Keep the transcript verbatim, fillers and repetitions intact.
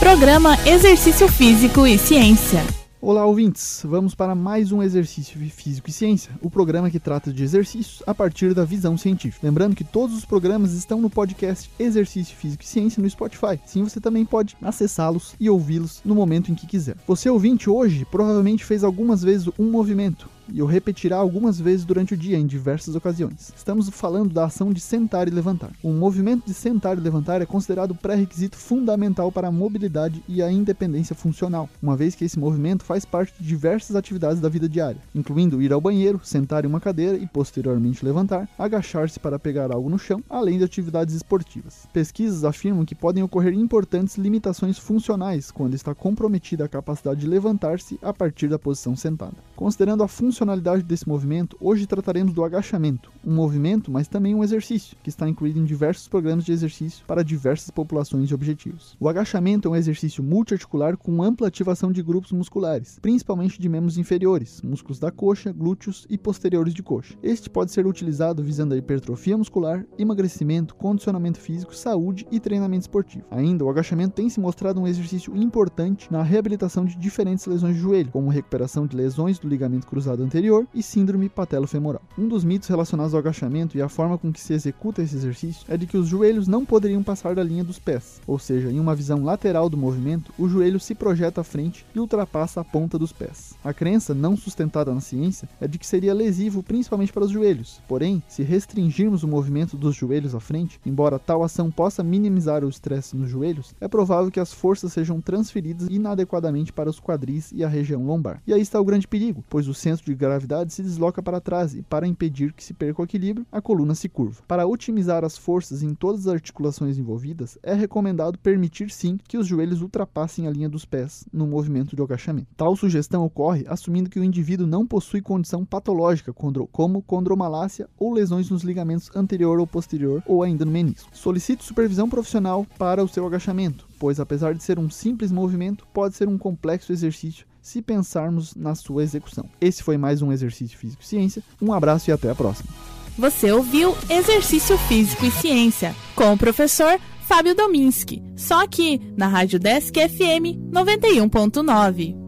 Programa Exercício Físico e Ciência. Olá, ouvintes! Vamos para mais um Exercício Físico e Ciência, o programa que trata de exercícios a partir da visão científica. Lembrando que todos os programas estão no podcast Exercício Físico e Ciência no Spotify. Sim, você também pode acessá-los e ouvi-los no momento em que quiser. Você, ouvinte, hoje provavelmente fez algumas vezes um movimento, e o repetirá algumas vezes durante o dia em diversas ocasiões. Estamos falando da ação de sentar e levantar. O movimento de sentar e levantar é considerado pré-requisito fundamental para a mobilidade e a independência funcional, uma vez que esse movimento faz parte de diversas atividades da vida diária, incluindo ir ao banheiro, sentar em uma cadeira e posteriormente levantar, agachar-se para pegar algo no chão, além de atividades esportivas. Pesquisas afirmam que podem ocorrer importantes limitações funcionais quando está comprometida a capacidade de levantar-se a partir da posição sentada. Considerando a funcionalidade funcionalidade desse movimento, hoje trataremos do agachamento, um movimento, mas também um exercício, que está incluído em diversos programas de exercício para diversas populações e objetivos. O agachamento é um exercício multiarticular com ampla ativação de grupos musculares, principalmente de membros inferiores, músculos da coxa, glúteos e posteriores de coxa. Este pode ser utilizado visando a hipertrofia muscular, emagrecimento, condicionamento físico, saúde e treinamento esportivo. Ainda, o agachamento tem se mostrado um exercício importante na reabilitação de diferentes lesões de joelho, como recuperação de lesões do ligamento cruzado anterior e síndrome patelofemoral. Um dos mitos relacionados ao agachamento e à forma com que se executa esse exercício é de que os joelhos não poderiam passar da linha dos pés, ou seja, em uma visão lateral do movimento, o joelho se projeta à frente e ultrapassa a ponta dos pés. A crença, não sustentada na ciência, é de que seria lesivo principalmente para os joelhos, porém, se restringirmos o movimento dos joelhos à frente, embora tal ação possa minimizar o estresse nos joelhos, é provável que as forças sejam transferidas inadequadamente para os quadris e a região lombar. E aí está o grande perigo, pois o centro de gravidade se desloca para trás e, para impedir que se perca o equilíbrio, a coluna se curva. Para otimizar as forças em todas as articulações envolvidas, é recomendado permitir sim que os joelhos ultrapassem a linha dos pés no movimento de agachamento. Tal sugestão ocorre assumindo que o indivíduo não possui condição patológica como condromalácia ou lesões nos ligamentos anterior ou posterior ou ainda no menisco. Solicite supervisão profissional para o seu agachamento, pois apesar de ser um simples movimento, pode ser um complexo exercício se pensarmos na sua execução. Esse foi mais um Exercício Físico e Ciência. Um abraço e até a próxima. Você ouviu Exercício Físico e Ciência com o professor Fábio Dominski, só aqui na Rádio Desc F M noventa e um ponto nove.